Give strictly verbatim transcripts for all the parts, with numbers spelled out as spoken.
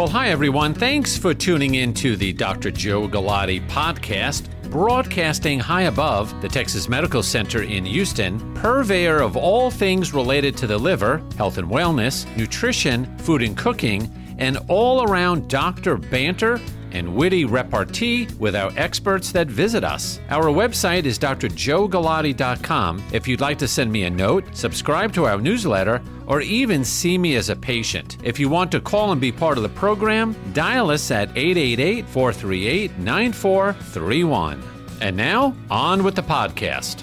Well, hi, everyone. Thanks for tuning in to the Doctor Joe Galati podcast, broadcasting high above the Texas Medical Center in Houston, purveyor of all things related to the liver, health and wellness, nutrition, food and cooking, and all-around doctor banter and witty repartee with our experts that visit us. Our website is d r joe galati dot com. If you'd like to send me a note, subscribe to our newsletter, or even see me as a patient. If you want to call and be part of the program, dial us at eight eight eight, four three eight, nine four three one. And now, on with the podcast.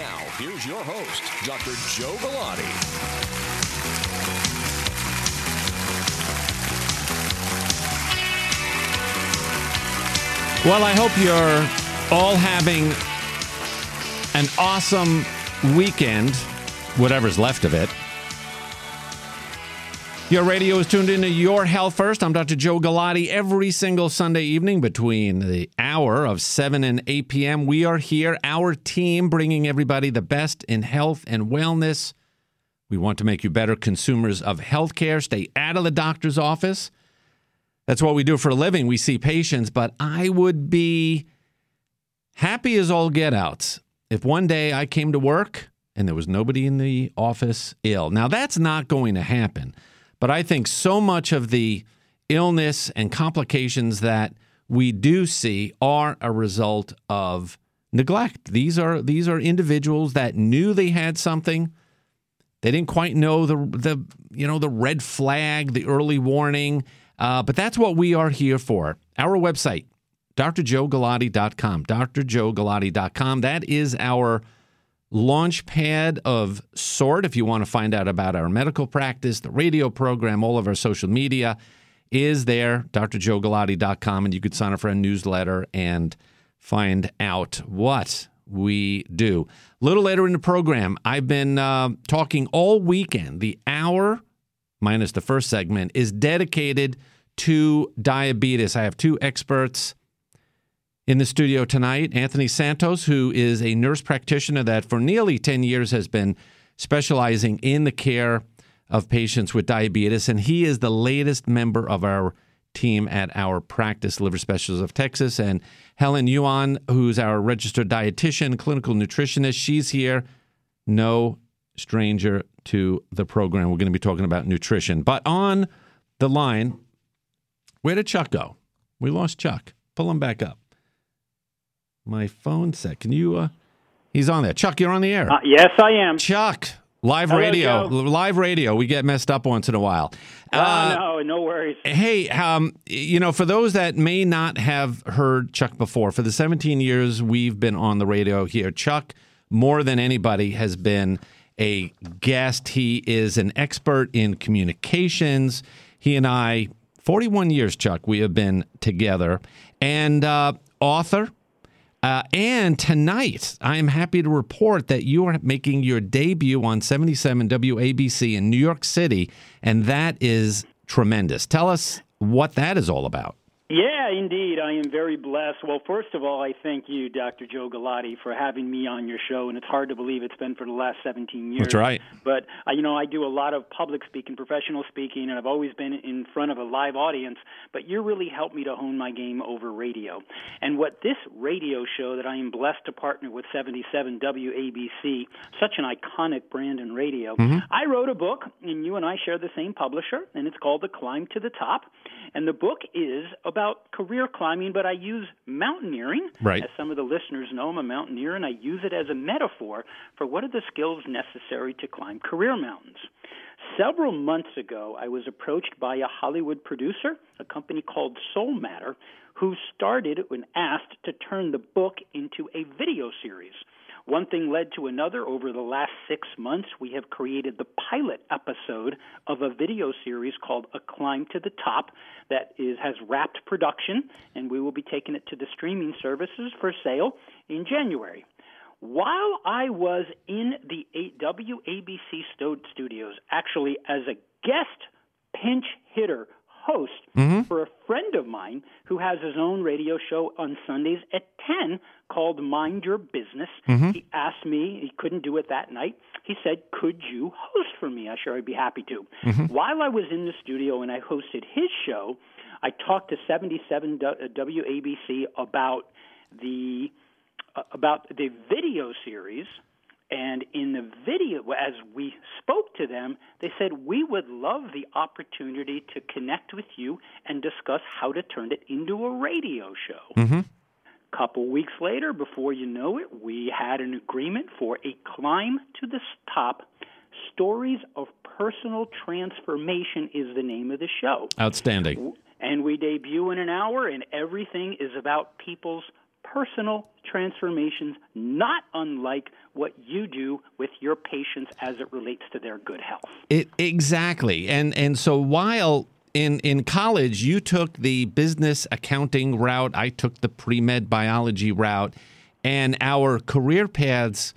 Now, here's your host, Doctor Joe Galati. Well, I hope you're all having an awesome weekend, whatever's left of it. Your radio is tuned into Your Health First. I'm Doctor Joe Galati. Every single Sunday evening between the hour of seven and eight p.m., we are here, our team, bringing everybody the best in health and wellness. We want to make you better consumers of healthcare. Stay out of the doctor's office. That's what we do for a living. We see patients, but I would be happy as all get out if one day I came to work and there was nobody in the office ill. Now, that's not going to happen, but I think so much of the illness and complications that we do see are a result of neglect. These are these are individuals that knew they had something. They didn't quite know the the you know the red flag, the early warning. Uh, but that's what we are here for. Our website, d r joe galati dot com, d r joe galati dot com. That is our launch pad of sort. If you want to find out about our medical practice, the radio program, all of our social media is there, d r joe galati dot com, and you could sign up for a newsletter and find out what we do. A little later in the program, I've been uh, talking all weekend, the hour minus the first segment, is dedicated to diabetes. I have two experts in the studio tonight. Anthony Santos, who is a nurse practitioner that for nearly ten years has been specializing in the care of patients with diabetes, and he is the latest member of our team at our practice, Liver Specialists of Texas, and Helen Yuan, who's our registered dietitian, clinical nutritionist. She's here, no stranger to the program. We're going to be talking about nutrition. But on the line, where did Chuck go? We lost Chuck. Pull him back up. My phone set. Can you, uh, he's on there. Chuck, you're on the air. Uh, yes, I am. Chuck, live Hello, radio. Joe. Live radio. We get messed up once in a while. Uh, uh, no, no worries. Hey, um, you know, for those that may not have heard Chuck before, for the seventeen years we've been on the radio here, Chuck, more than anybody, has been a guest. He is an expert in communications. He and I, forty-one years, Chuck, we have been together, and uh, author. Uh, and tonight, I am happy to report that you are making your debut on seventy-seven W A B C in New York City, and that is tremendous. Tell us what that is all about. Yeah, indeed. I am very blessed. Well, first of all, I thank you, Doctor Joe Galati, for having me on your show, and it's hard to believe it's been for the last seventeen years. That's right. But, you know, I do a lot of public speaking, professional speaking, and I've always been in front of a live audience, but you really helped me to hone my game over radio. And what this radio show that I am blessed to partner with, seventy-seven W A B C, such an iconic brand in radio, mm-hmm. I wrote a book, and you and I share the same publisher, and it's called The Climb to the Top, and the book is a about career climbing, but I use mountaineering. Right. As some of the listeners know, I'm a mountaineer, and I use it as a metaphor for what are the skills necessary to climb career mountains. Several months ago, I was approached by a Hollywood producer, a company called Soul Matter, who started when asked to turn the book into a video series. One thing led to another. Over the last six months, we have created the pilot episode of a video series called A Climb to the Top that is has wrapped production, and we will be taking it to the streaming services for sale in January. While I was in the W A B C studios, actually as a guest pinch hitter host mm-hmm. for a friend of mine who has his own radio show on Sundays at ten called Mind Your Business. Mm-hmm. He asked me, he couldn't do it that night, He said, could you host for me? I sure would be happy to. Mm-hmm. While I was in the studio and I hosted his show, I talked to seventy-seven W A B C about the uh, about the video series. And in the video, as we spoke to them, they said, we would love the opportunity to connect with you and discuss how to turn it into a radio show. Mm-hmm. Couple weeks later, before you know it, we had an agreement for A Climb to the Top. Stories of Personal Transformation is the name of the show. Outstanding. And we debut in an hour, and everything is about people's personal transformations, not unlike what you do with your patients as it relates to their good health. It, exactly. And and so while in, in college you took the business accounting route, I took the pre-med biology route, and our career paths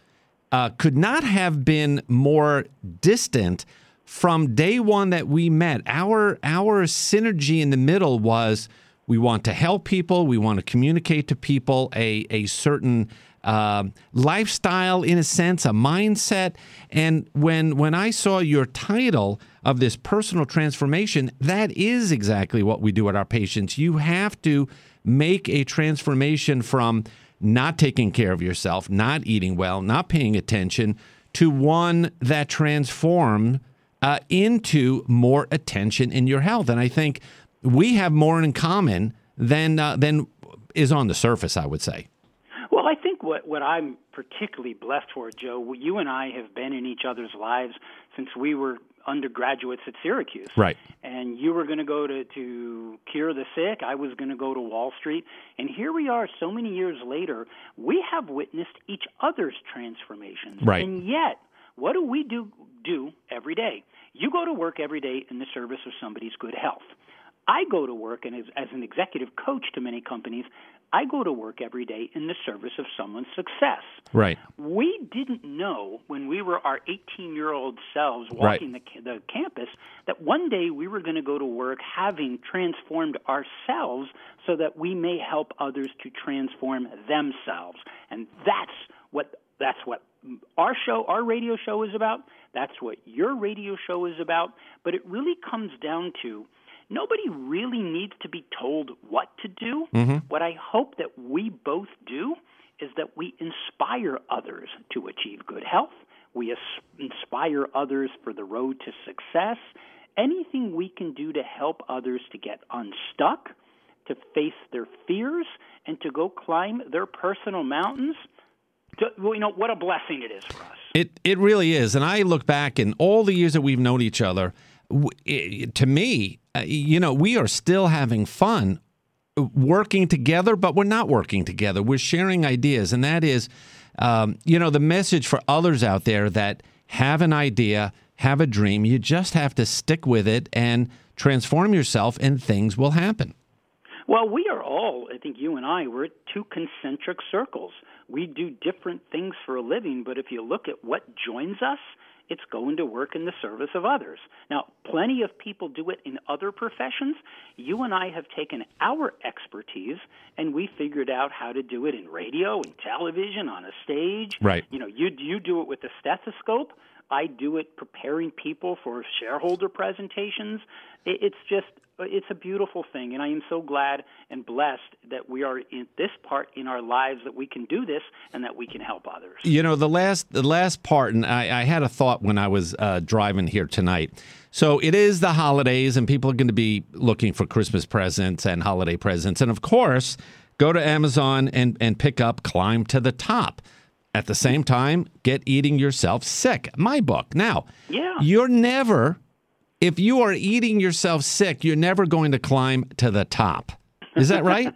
uh, could not have been more distant. From day one that we met, our our synergy in the middle was, we want to help people. We want to communicate to people a, a certain uh, lifestyle, in a sense, a mindset. And when when I saw your title of this personal transformation, that is exactly what we do with our patients. You have to make a transformation from not taking care of yourself, not eating well, not paying attention, to one that transforms uh, into more attention in your health. And I think we have more in common than uh, than is on the surface, I would say. Well, I think what, what I'm particularly blessed for, Joe, you and I have been in each other's lives since we were undergraduates at Syracuse. Right. And you were going to go to to cure the sick. I was going to go to Wall Street. And here we are so many years later. We have witnessed each other's transformations. Right. And yet, what do we do do every day? You go to work every day in the service of somebody's good health. I go to work, and as, as an executive coach to many companies, I go to work every day in the service of someone's success. Right. We didn't know when we were our eighteen-year-old selves walking right. the, the campus that one day we were going to go to work having transformed ourselves so that we may help others to transform themselves. And that's what that's what our show, our radio show is about. That's what your radio show is about. But it really comes down to, nobody really needs to be told what to do. Mm-hmm. What I hope that we both do is that we inspire others to achieve good health. We inspire others for the road to success. Anything we can do to help others to get unstuck, to face their fears, and to go climb their personal mountains, to, you know, what a blessing it is for us. It, it really is. And I look back in all the years that we've known each other, it, to me, uh, you know, we are still having fun working together, but we're not working together. We're sharing ideas. And that is, um, you know, the message for others out there that have an idea, have a dream. You just have to stick with it and transform yourself, and things will happen. Well, we are all, I think you and I, we're two concentric circles. We do different things for a living, but if you look at what joins us, it's going to work in the service of others. Now, plenty of people do it in other professions. You and I have taken our expertise, and we figured out how to do it in radio and television, on a stage. Right. You know, you, you do it with a stethoscope. I do it preparing people for shareholder presentations. It's just, it's a beautiful thing, and I am so glad and blessed that we are in this part in our lives that we can do this and that we can help others. You know, the last the last part, and I, I had a thought when I was uh, driving here tonight. So it is the holidays, and people are going to be looking for Christmas presents and holiday presents. And, of course, go to Amazon and, and pick up Climb to the Top. At the same time, Get Eating Yourself Sick, my book. Now, yeah. you're never, if you are eating yourself sick, you're never going to climb to the top. Is that right?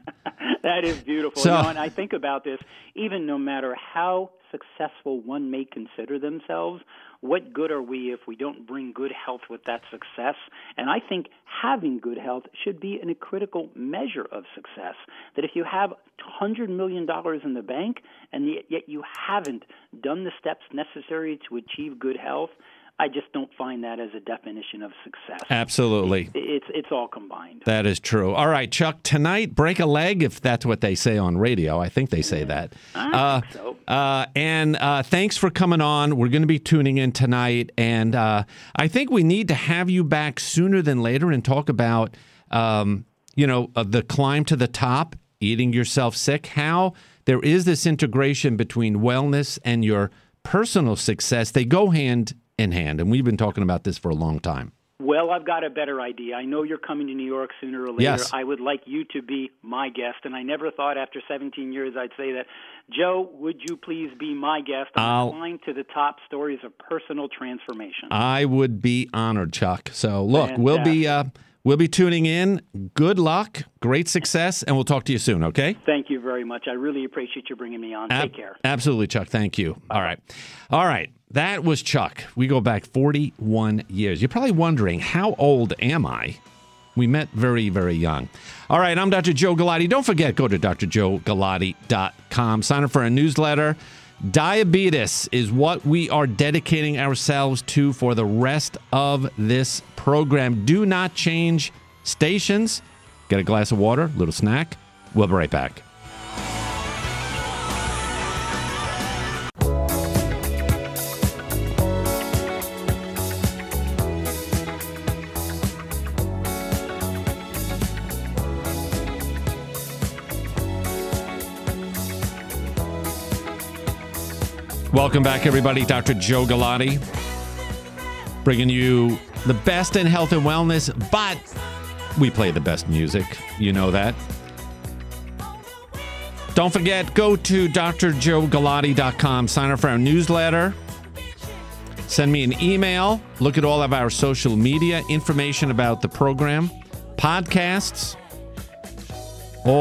That is beautiful. So, you know, and I think about this, even no matter how successful one may consider themselves, what good are we if we don't bring good health with that success? And I think having good health should be in a critical measure of success, that if you have one hundred million dollars in the bank and yet you haven't done the steps necessary to achieve good health, I just don't find that as a definition of success. Absolutely. It's, it's it's all combined. That is true. All right, Chuck, tonight, break a leg, if that's what they say on radio. I think they say yeah. that. I uh, think so. Uh, and uh, thanks for coming on. We're going to be tuning in tonight. And uh, I think we need to have you back sooner than later and talk about, um, you know, uh, the climb to the top, eating yourself sick, how there is this integration between wellness and your personal success. They go hand in hand, and we've been talking about this for a long time. Well, I've got a better idea. I know you're coming to New York sooner or later. Yes. I would like you to be my guest, and I never thought after seventeen years I'd say that. Joe, would you please be my guest on The Climb to the Top, stories of personal transformation? I would be honored, Chuck. So, look, Fantastic. we'll be uh, we'll be tuning in. Good luck, great success, and we'll talk to you soon, okay? Thank you very much. I really appreciate you bringing me on. Ab- Take care. Absolutely, Chuck. Thank you. All right. All right. That was Chuck. We go back forty-one years. You're probably wondering, how old am I? We met very, very young. All right, I'm Doctor Joe Galati. Don't forget, go to d r joe galati dot com. Sign up for a newsletter. Diabetes is what we are dedicating ourselves to for the rest of this program. Do not change stations. Get a glass of water, little snack. We'll be right back. Welcome back, everybody. Doctor Joe Galati, bringing you the best in health and wellness, but we play the best music. You know that. Don't forget, go to d r joe galati dot com, sign up for our newsletter, send me an email, look at all of our social media, information about the program, podcasts.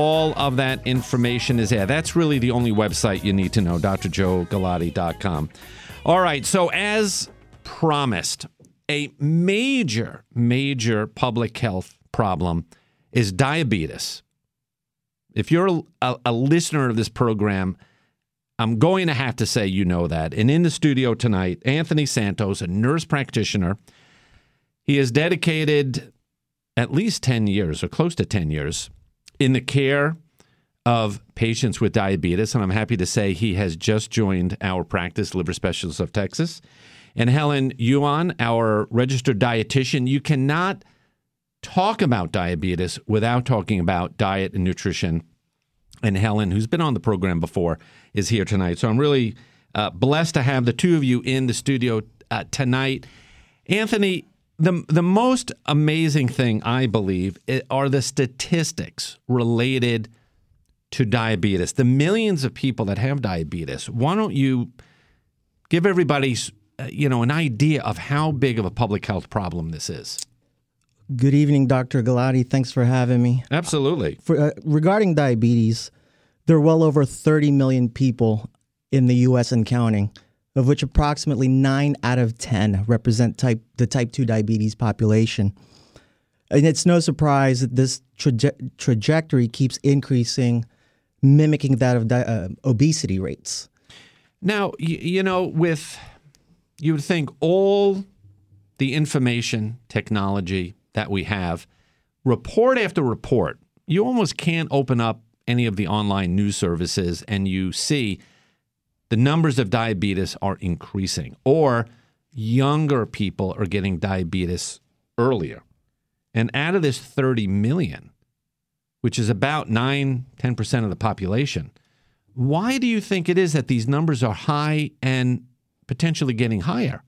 All of that information is there. That's really the only website you need to know, d r joe galati dot com. All right, so as promised, a major, major public health problem is diabetes. If you're a, a listener of this program, I'm going to have to say you know that. And in the studio tonight, Anthony Santos, a nurse practitioner, he has dedicated at least ten years or close to ten years in the care of patients with diabetes, and I'm happy to say he has just joined our practice, Liver Specialists of Texas, and Helen Yuan, our registered dietitian. You cannot talk about diabetes without talking about diet and nutrition, and Helen, who's been on the program before, is here tonight. So I'm really uh, blessed to have the two of you in the studio uh, tonight. Anthony, The the most amazing thing, I believe, are the statistics related to diabetes, the millions of people that have diabetes. Why don't you give everybody, you know, an idea of how big of a public health problem this is? Good evening, Doctor Galati. Thanks for having me. Absolutely. For, uh, regarding diabetes, there are well over thirty million people in the U S and counting, of which approximately nine out of ten represent type the type two diabetes population. And it's no surprise that this traje- trajectory keeps increasing, mimicking that of di- uh, obesity rates. Now, you, you know, with, you would think all the information technology that we have, report after report, you almost can't open up any of the online news services and you see the numbers of diabetes are increasing, or younger people are getting diabetes earlier. And out of this thirty million, which is about nine, ten percent of the population, why do you think it is that these numbers are high and potentially getting higher?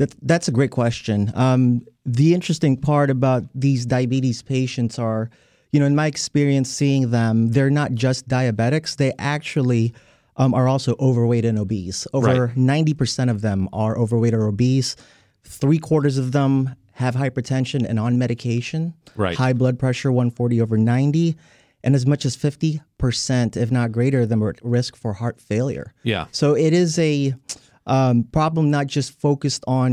That, that's a great question. Um, the interesting part about these diabetes patients are, you know, in my experience seeing them, they're not just diabetics. They actually Um, are also overweight and obese. Over right. ninety percent of them are overweight or obese. Three quarters of them have hypertension and on medication, right. High blood pressure, one forty over ninety, and as much as fifty percent, if not greater, of them are at risk for heart failure. Yeah. So it is a um, problem not just focused on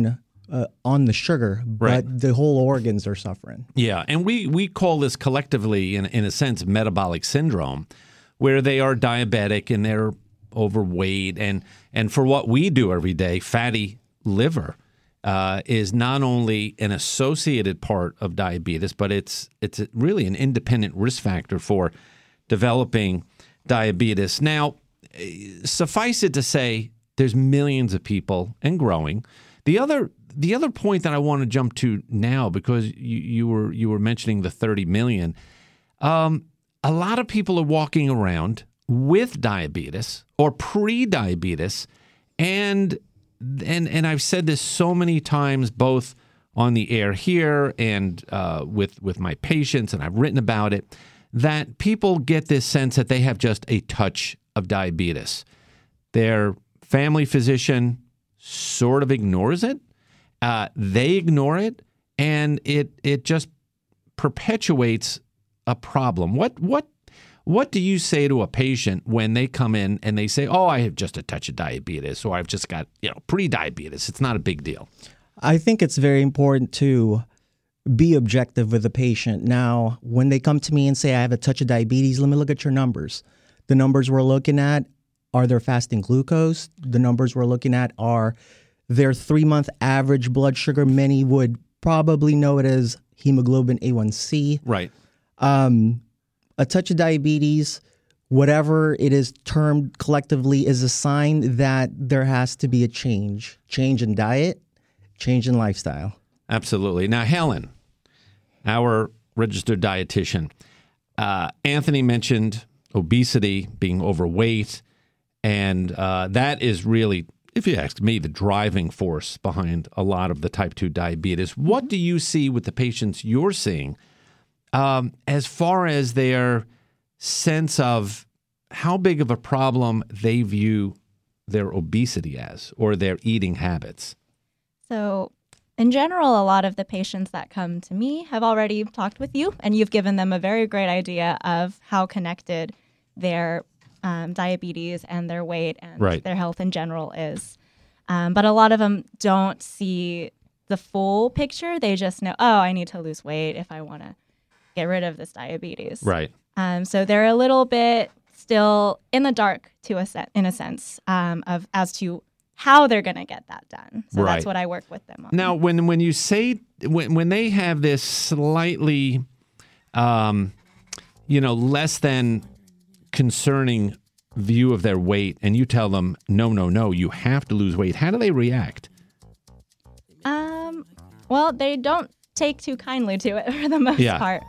uh, on the sugar, right. but the whole organs are suffering. Yeah, and we, we call this collectively, in in a sense, metabolic syndrome, where they are diabetic and they're overweight and and for what we do every day, fatty liver uh, is not only an associated part of diabetes, but it's it's really an independent risk factor for developing diabetes. Now, suffice it to say, there's millions of people and growing. The other the other point that I want to jump to now, because you, you were you were mentioning the thirty million, um, a lot of people are walking around with diabetes or pre-diabetes, and and and I've said this so many times, both on the air here and uh, with with my patients, and I've written about it, that people get this sense that they have just a touch of diabetes. Their family physician sort of ignores it. Uh, they ignore it, and it it just perpetuates a problem. What what what do you say to a patient when they come in and they say, "Oh, I have just a touch of diabetes," or "I've just got, you know, pre-diabetes. It's not a big deal"? I think it's very important to be objective with the patient. Now, when they come to me and say, "I have a touch of diabetes," let me look at your numbers. The numbers we're looking at are their fasting glucose. The numbers we're looking at are their three-month average blood sugar. Many would probably know it as hemoglobin A one C. Right. Um, a touch of diabetes, whatever it is termed collectively, is a sign that there has to be a change. Change in diet, change in lifestyle. Absolutely. Now, Helen, our registered dietitian, uh, Anthony mentioned obesity, being overweight, and uh, that is really, if you ask me, the driving force behind a lot of the type two diabetes. What do you see with the patients you're seeing um, as far as their sense of how big of a problem they view their obesity as, or their eating habits? So, in general, a lot of the patients that come to me have already talked with you, and you've given them a very great idea of how connected their um, diabetes and their weight and right. their health in general is. Um, but a lot of them don't see the full picture. They just know, oh, I need to lose weight if I want to get rid of this diabetes. Right. Um, so they're a little bit still in the dark, to a se- in a sense, um, of as to how they're going to get that done. So right. that's what I work with them on. Now, when when you say, when when they have this slightly, um, you know, less than concerning view of their weight, and you tell them, no, no, no, you have to lose weight, how do they react? Um, well, they don't take too kindly to it for the most yeah. part.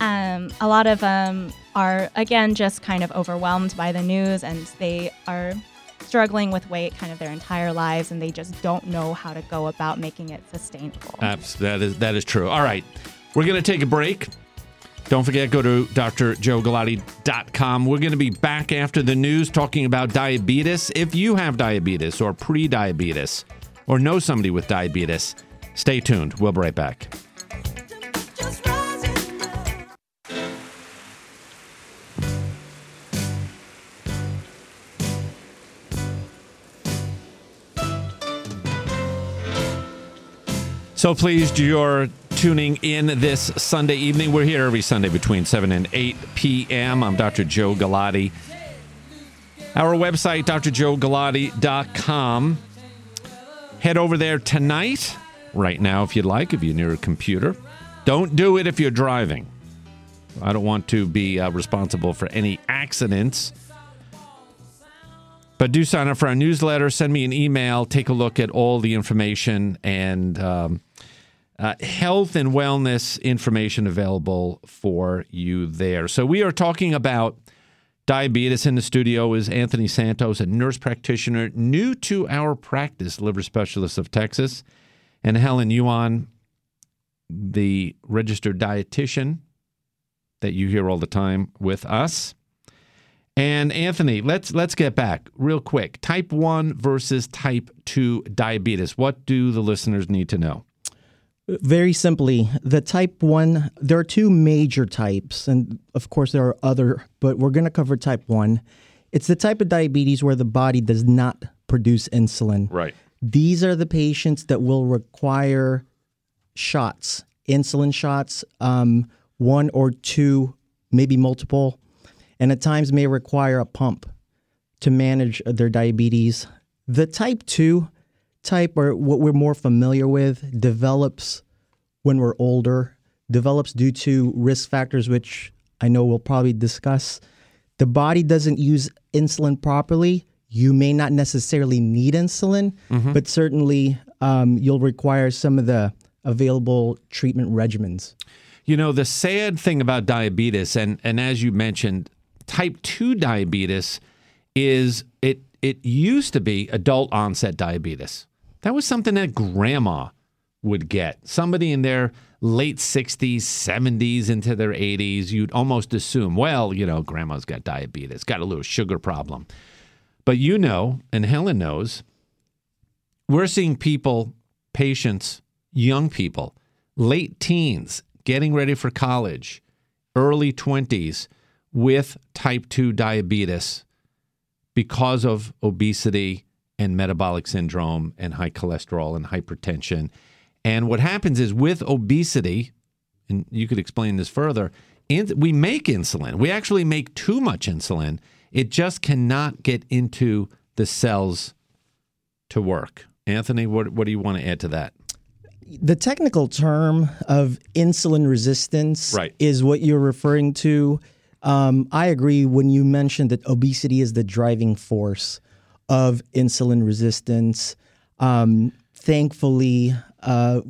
Um, a lot of them are, again, just kind of overwhelmed by the news, and they are struggling with weight kind of their entire lives, and they just don't know how to go about making it sustainable. Abs- that is that is true. All right. We're going to take a break. Don't forget, go to d r joe galati dot com. We're going to be back after the news talking about diabetes. If you have diabetes or pre-diabetes or know somebody with diabetes, stay tuned. We'll be right back. So pleased you're tuning in this Sunday evening. We're here every Sunday between seven and eight p.m. I'm Doctor Joe Galati. Our website, d r joe galati dot com. Head over there tonight, right now if you'd like, if you're near a computer. Don't do it if you're driving. I don't want to be uh, responsible for any accidents. But do sign up for our newsletter. Send me an email. Take a look at all the information and um, uh, health and wellness information available for you there. So we are talking about diabetes. In the studio is Anthony Santos, a nurse practitioner new to our practice, Liver Specialists of Texas, and Helen Yuan, the registered dietitian that you hear all the time with us. And Anthony, let's let's get back real quick. Type one versus type two diabetes. What do the listeners need to know? Very simply, the type one, there are two major types, and of course there are other, but we're going to cover type one. It's the type of diabetes where the body does not produce insulin. Right. These are the patients that will require shots, insulin shots, um, one or two, maybe multiple, and at times may require a pump to manage their diabetes. The type two type, or what we're more familiar with, develops when we're older, develops due to risk factors, which I know we'll probably discuss. The body doesn't use insulin properly. You may not necessarily need insulin, mm-hmm. but certainly um, you'll require some of the available treatment regimens. You know, the sad thing about diabetes, and, and as you mentioned, type two diabetes is it it used to be adult onset diabetes. That was something that grandma would get. Somebody in their late sixties, seventies, into their eighties, you'd almost assume, well, you know, grandma's got diabetes, got a little sugar problem. But you know, and Helen knows, we're seeing people, patients, young people, late teens, getting ready for college, early twenties, with type two diabetes because of obesity and metabolic syndrome and high cholesterol and hypertension. And what happens is with obesity, and you could explain this further, we make insulin. We actually make too much insulin. It just cannot get into the cells to work. Anthony, what, what do you want to add to that? The technical term of insulin resistance right. is what you're referring to. Um, I agree when you mentioned that obesity is the driving force of insulin resistance. Um, thankfully, uh,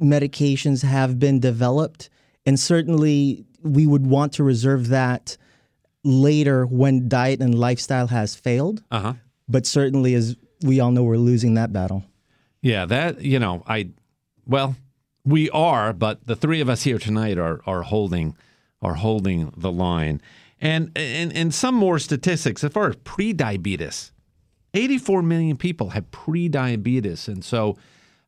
medications have been developed, and certainly we would want to reserve that later when diet and lifestyle has failed. Uh-huh. But certainly, as we all know, we're losing that battle. Yeah, that, you know, I... Well, we are, but the three of us here tonight are are holding are holding the line. And and, and some more statistics as far as pre-diabetes. eighty-four million people have pre-diabetes. And so,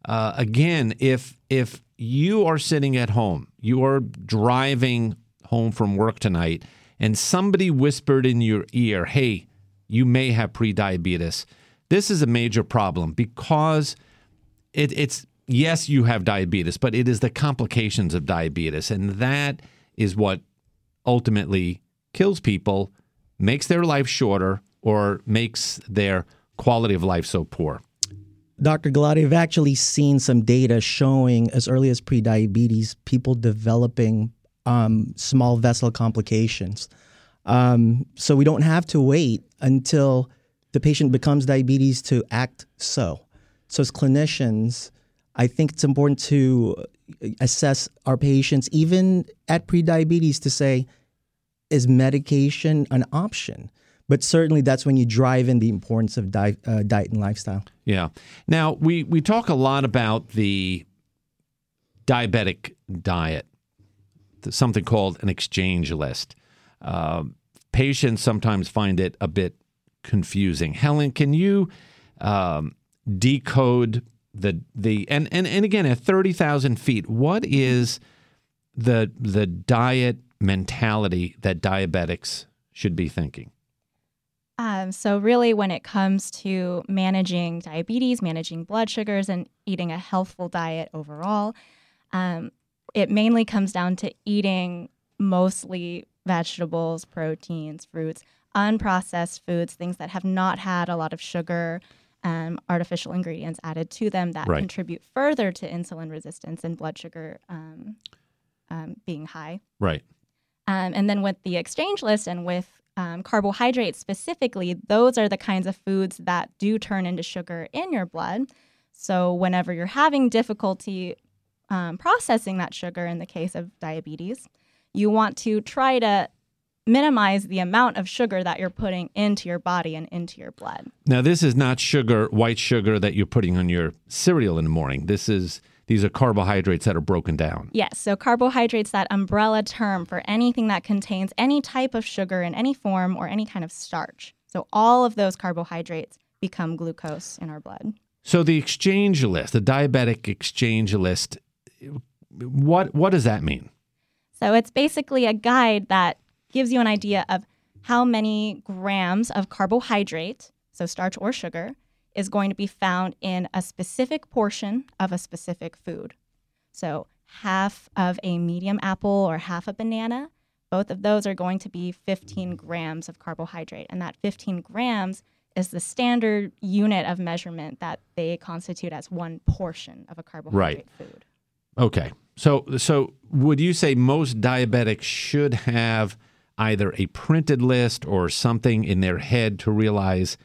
uh, again, if if you are sitting at home, you are driving home from work tonight, and somebody whispered in your ear, hey, you may have pre-diabetes, this is a major problem because it, it's... Yes, you have diabetes, but it is the complications of diabetes, and that is what ultimately kills people, makes their life shorter, or makes their quality of life so poor. Doctor Galati, I've actually seen some data showing as early as prediabetes, people developing um, small vessel complications. Um, so we don't have to wait until the patient becomes diabetes to act so. So as clinicians, I think it's important to assess our patients, even at prediabetes, to say, is medication an option? But certainly that's when you drive in the importance of di- uh, diet and lifestyle. Yeah. Now, we, we talk a lot about the diabetic diet, something called an exchange list. Uh, patients sometimes find it a bit confusing. Helen, can you um, decode The the and, and, and again at thirty thousand feet, what is the the diet mentality that diabetics should be thinking? Um, so really, when it comes to managing diabetes, managing blood sugars, and eating a healthful diet overall, um, it mainly comes down to eating mostly vegetables, proteins, fruits, unprocessed foods, things that have not had a lot of sugar. Um, artificial ingredients added to them that right. contribute further to insulin resistance and blood sugar um, um, being high. Right. Um, and then with the exchange list and with um, carbohydrates specifically, those are the kinds of foods that do turn into sugar in your blood. So whenever you're having difficulty um, processing that sugar in the case of diabetes, you want to try to minimize the amount of sugar that you're putting into your body and into your blood. Now, this is not sugar, white sugar that you're putting on your cereal in the morning. This is these are carbohydrates that are broken down. Yes, so carbohydrates, that umbrella term for anything that contains any type of sugar in any form or any kind of starch. So all of those carbohydrates become glucose in our blood. So the exchange list, the diabetic exchange list, what what does that mean? So it's basically a guide that gives you an idea of how many grams of carbohydrate, so starch or sugar, is going to be found in a specific portion of a specific food. So half of a medium apple or half a banana, both of those are going to be fifteen grams of carbohydrate. And that fifteen grams is the standard unit of measurement that they constitute as one portion of a carbohydrate right. food. Okay. So so would you say most diabetics should have either a printed list or something in their head to realize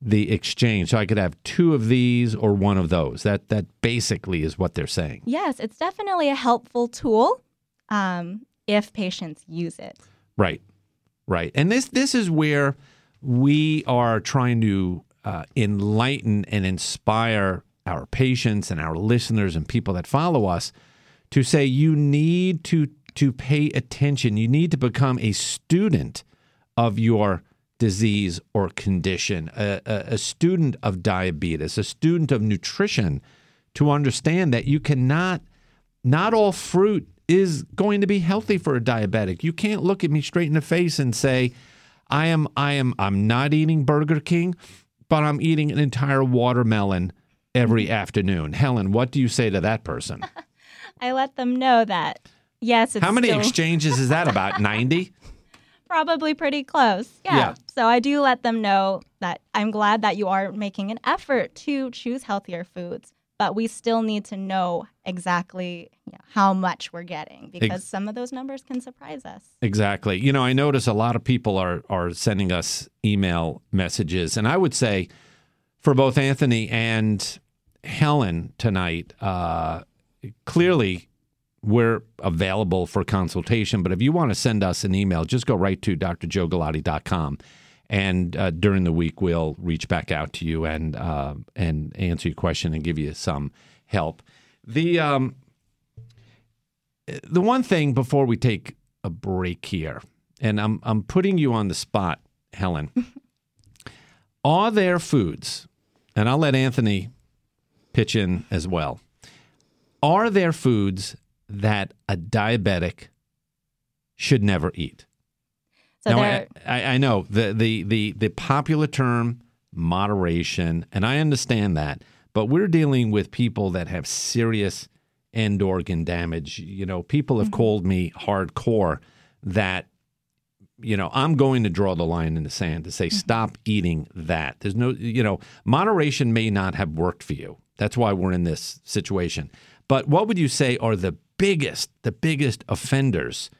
the exchange? So I could have two of these or one of those. That that basically is what they're saying. Yes, it's definitely a helpful tool um, if patients use it. Right, right. And this this is where we are trying to uh, enlighten and inspire our patients and our listeners and people that follow us to say you need to, to pay attention. You need to become a student of your disease or condition, a, a, a student of diabetes, a student of nutrition, to understand that you cannot, not all fruit is going to be healthy for a diabetic. You can't look at me straight in the face and say, I am, I am, I'm not eating Burger King, but I'm eating an entire watermelon every afternoon. Helen, what do you say to that person? I let them know that, yes, it's How many still... exchanges is that, about ninety? Probably pretty close, yeah. yeah. So I do let them know that I'm glad that you are making an effort to choose healthier foods, but we still need to know exactly you know, how much we're getting because Ex- some of those numbers can surprise us. Exactly. You know, I notice a lot of people are are sending us email messages, and I would say for both Anthony and Helen tonight, uh, clearly we're available for consultation, but if you want to send us an email, just go right to d r joe galati dot com, and uh, during the week we'll reach back out to you and uh, and answer your question and give you some help. The um, the one thing before we take a break here, and I'm I'm putting you on the spot, Helen. Are there foods, and I'll let Anthony pitch in as well, are there foods that a diabetic should never eat? So now, I, I, I know the, the, the, the popular term, moderation, and I understand that, but we're dealing with people that have serious end organ damage. You know, people have mm-hmm. called me hardcore that, you know, I'm going to draw the line in the sand to say, mm-hmm. stop eating that. There's no, you know, moderation may not have worked for you. That's why we're in this situation. But what would you say are the biggest, the biggest offenders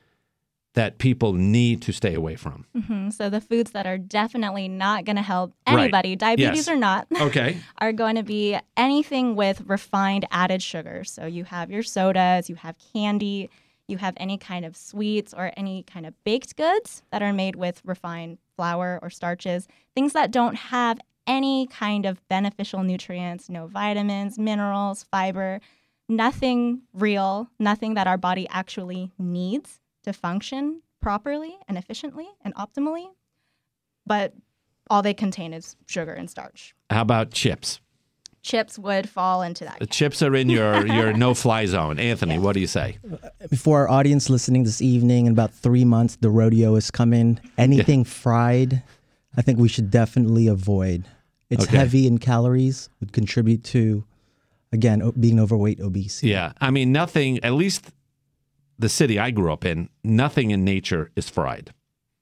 that people need to stay away from? Mm-hmm. So the foods that are definitely not going to help anybody, right. diabetes yes. or not, okay. are going to be anything with refined added sugar. So you have your sodas, you have candy, you have any kind of sweets or any kind of baked goods that are made with refined flour or starches, things that don't have any kind of beneficial nutrients, no vitamins, minerals, fiber, nothing real, nothing that our body actually needs to function properly and efficiently and optimally. But all they contain is sugar and starch. How about chips? Chips would fall into that. The chips are in your, your no-fly zone. Anthony, yeah. what do you say? For our audience listening this evening, in about three months, the rodeo is coming. Anything yeah. fried, I think we should definitely avoid. It's okay. heavy in calories, would contribute to, again, being overweight, obese. Yeah. I mean, nothing, at least the city I grew up in, nothing in nature is fried.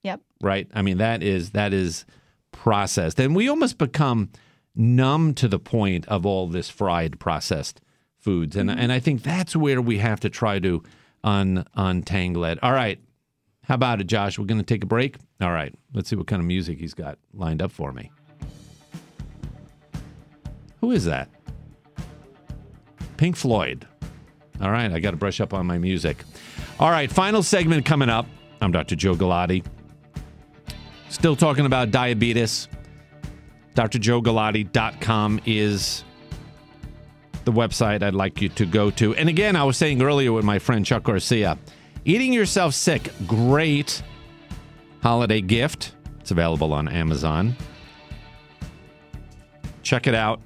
Yep. Right? I mean, that is that is processed. And we almost become numb to the point of all this fried processed foods. And mm-hmm. and I think that's where we have to try to un, untangle it. All right. How about it, Josh? We're going to take a break. All right. Let's see what kind of music he's got lined up for me. Who is that? Pink Floyd. All right. I got to brush up on my music. All right. Final segment coming up. I'm Doctor Joe Galati. Still talking about diabetes. d r joe galati dot com is the website I'd like you to go to. And again, I was saying earlier with my friend Chuck Garcia, Eating Yourself Sick, great holiday gift. It's available on Amazon. Check it out.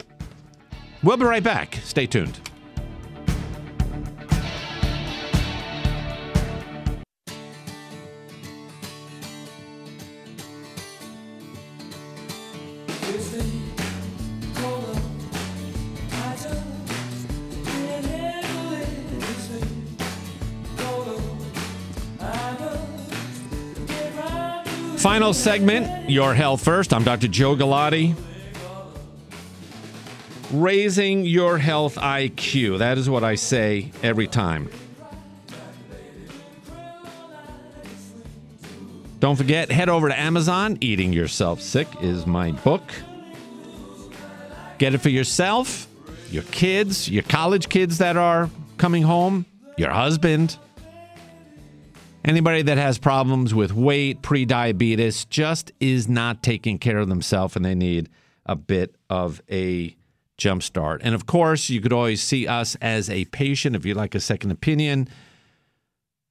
We'll be right back. Stay tuned. Final segment, Your Health First. I'm Doctor Joe Galati. Raising your health I Q. That is what I say every time. Don't forget, head over to Amazon. Eating Yourself Sick is my book. Get it for yourself, your kids, your college kids that are coming home, your husband. Anybody that has problems with weight, pre-diabetes, just is not taking care of themselves, and they need a bit of a jump start. And of course, you could always see us as a patient if you'd like a second opinion.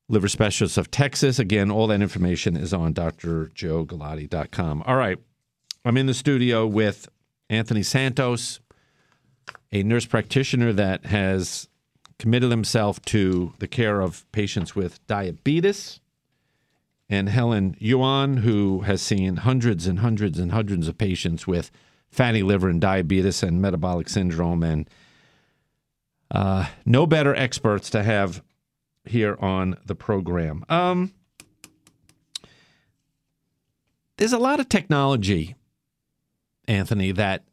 Liver Specialists of Texas. Again, all that information is on d r joe galati dot com. All right. I'm in the studio with Anthony Santos, a nurse practitioner that has committed himself to the care of patients with diabetes, and Helen Yuan, who has seen hundreds and hundreds and hundreds of patients with fatty liver and diabetes and metabolic syndrome, and uh, no better experts to have here on the program. Um, there's a lot of technology, Anthony, that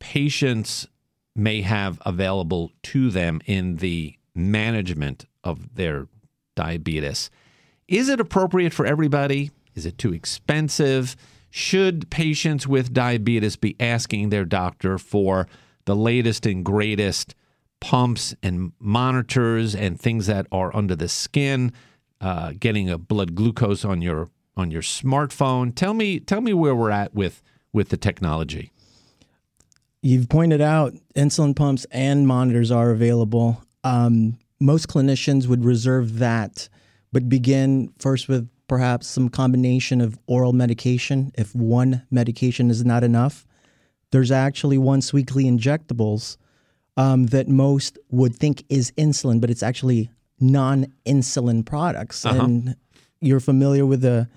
patients may have available to them in the management of their diabetes. Is it appropriate for everybody? Is it too expensive? Should patients with diabetes be asking their doctor for the latest and greatest pumps and monitors and things that are under the skin, uh, getting a blood glucose on your on your smartphone? Tell me tell me where we're at with, with the technology. You've pointed out insulin pumps and monitors are available. Um, most clinicians would reserve that, but begin first with perhaps some combination of oral medication if one medication is not enough. There's actually once weekly injectables um, that most would think is insulin, but it's actually non-insulin products. Uh-huh. And you're familiar with the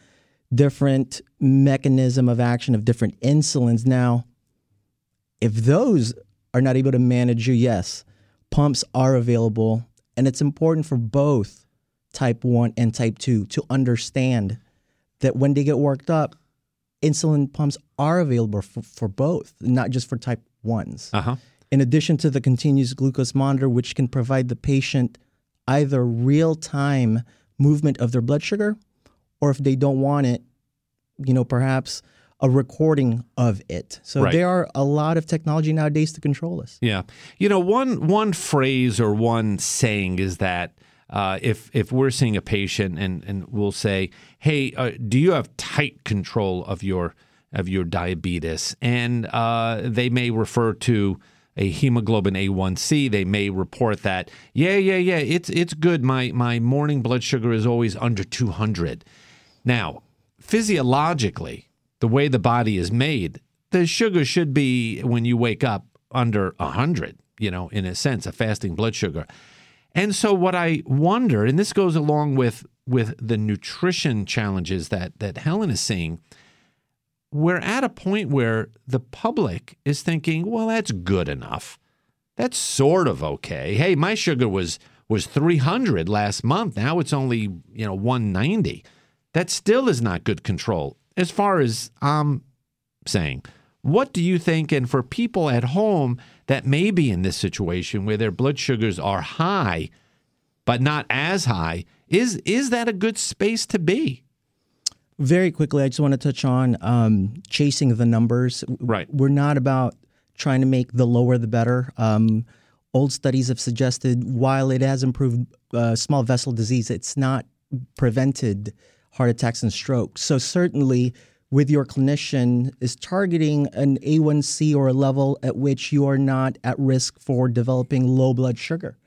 different mechanism of action of different insulins. Now, if those are not able to manage you, yes, pumps are available. And it's important for both type one and type two to understand that when they get worked up, insulin pumps are available for, for both, not just for type ones. Uh-huh. In addition to the continuous glucose monitor, which can provide the patient either real-time movement of their blood sugar, or if they don't want it, you know, perhaps a recording of it. So right. There are a lot of technology nowadays to control us. Yeah. You know, one one phrase or one saying is that uh, if if we're seeing a patient and, and we'll say, hey, uh, do you have tight control of your of your diabetes? And uh, they may refer to a hemoglobin A one C. They may report that, yeah, yeah, yeah, it's it's good. My, my morning blood sugar is always under two hundred. Now, physiologically, the way the body is made, the sugar should be, when you wake up, under one hundred, you know, in a sense, a fasting blood sugar. And so what I wonder, and this goes along with, with the nutrition challenges that, that Helen is seeing, we're at a point where the public is thinking, well, that's good enough. That's sort of okay. Hey, my sugar was was three hundred last month. Now it's only, you know, one ninety. That still is not good control. As far as I'm saying, what do you think, and for people at home that may be in this situation where their blood sugars are high, but not as high, is is that a good space to be? Very quickly, I just want to touch on um, chasing the numbers. Right. We're not about trying to make the lower the better. Um, old studies have suggested while it has improved uh, small vessel disease, it's not prevented heart attacks and strokes. So certainly with your clinician is targeting an A one C or a level at which you are not at risk for developing low blood sugar.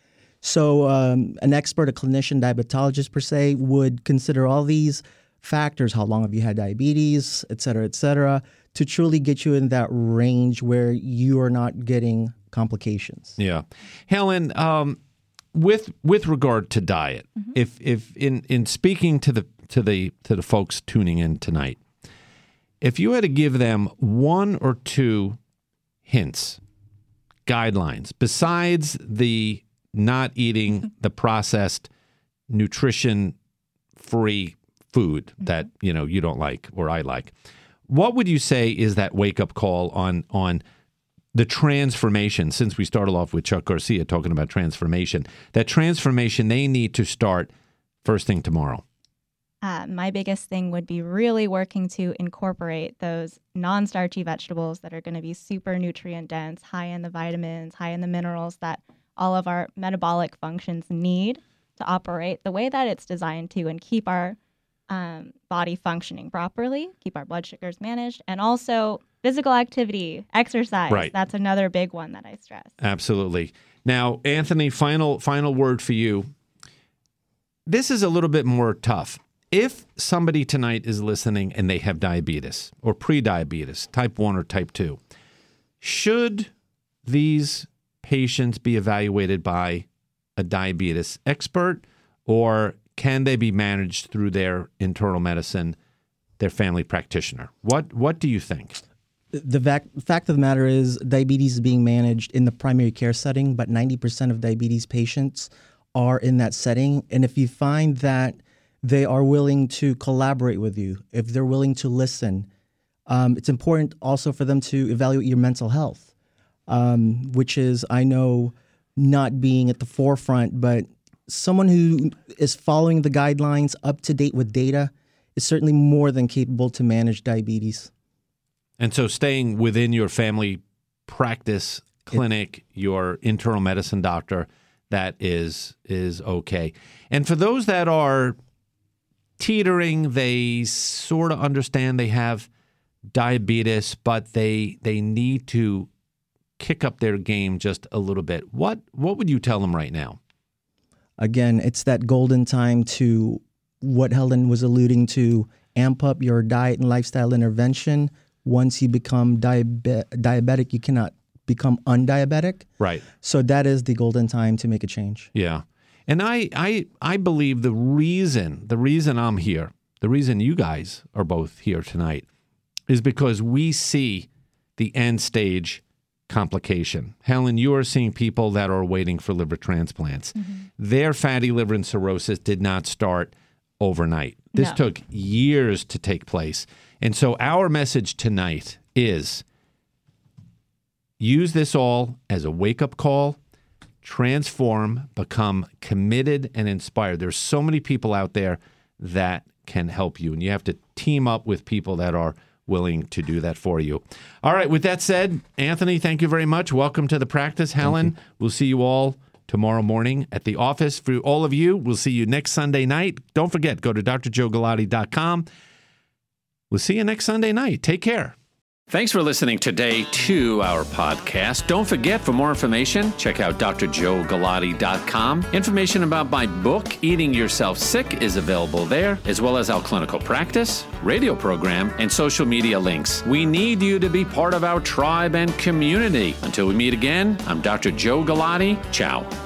So um, an expert, a clinician, diabetologist per se, would consider all these factors, how long have you had diabetes, et cetera, et cetera, to truly get you in that range where you are not getting complications. Yeah. Helen, um, with with regard to diet, mm-hmm. if if in, in speaking to the to the to the folks tuning in tonight, if you had to give them one or two hints, guidelines, besides the not eating the processed, nutrition-free food mm-hmm. that, you know, you don't like or I like. What would you say is that wake-up call on on the transformation, since we started off with Chuck Garcia talking about transformation, that transformation they need to start first thing tomorrow? Uh, my biggest thing would be really working to incorporate those non-starchy vegetables that are going to be super nutrient dense, high in the vitamins, high in the minerals that all of our metabolic functions need to operate the way that it's designed to and keep our um, body functioning properly, keep our blood sugars managed, and also physical activity, exercise. Right. That's another big one that I stress. Absolutely. Now, Anthony, final final word for you. This is a little bit more tough. If somebody tonight is listening and they have diabetes or pre-diabetes, type one or type two, should these patients be evaluated by a diabetes expert, or can they be managed through their internal medicine, their family practitioner? What What do you think? The vac- fact of the matter is diabetes is being managed in the primary care setting, but ninety percent of diabetes patients are in that setting. And if you find that they are willing to collaborate with you, if they're willing to listen. Um, it's important also for them to evaluate your mental health, um, which is, I know, not being at the forefront, but someone who is following the guidelines, up to date with data, is certainly more than capable to manage diabetes. And so staying within your family practice clinic, it, your internal medicine doctor, that is is okay. And for those that are teetering, they sort of understand they have diabetes, but they they need to kick up their game just a little bit. What what would you tell them right now? Again, it's that golden time to what Helen was alluding to, amp up your diet and lifestyle intervention. Once you become diabe- diabetic, you cannot become undiabetic. Right. So that is the golden time to make a change. Yeah. And I, I I believe the reason, the reason I'm here, the reason you guys are both here tonight is because we see the end stage complication. Helen, you are seeing people that are waiting for liver transplants. Mm-hmm. Their fatty liver and cirrhosis did not start overnight. This no. took years to take place. And so our message tonight is use this all as a wake-up call. Transform, become committed and inspired. There's so many people out there that can help you, and you have to team up with people that are willing to do that for you. All right, with that said, Anthony, thank you very much. Welcome to the practice, Helen. We'll see you all tomorrow morning at the office. For all of you, we'll see you next Sunday night. Don't forget, go to d r joe galati dot com. We'll see you next Sunday night. Take care. Thanks for listening today to our podcast. Don't forget, for more information, check out d r joe galati dot com. Information about my book, Eating Yourself Sick, is available there, as well as our clinical practice, radio program, and social media links. We need you to be part of our tribe and community. Until we meet again, I'm Doctor Joe Galati. Ciao.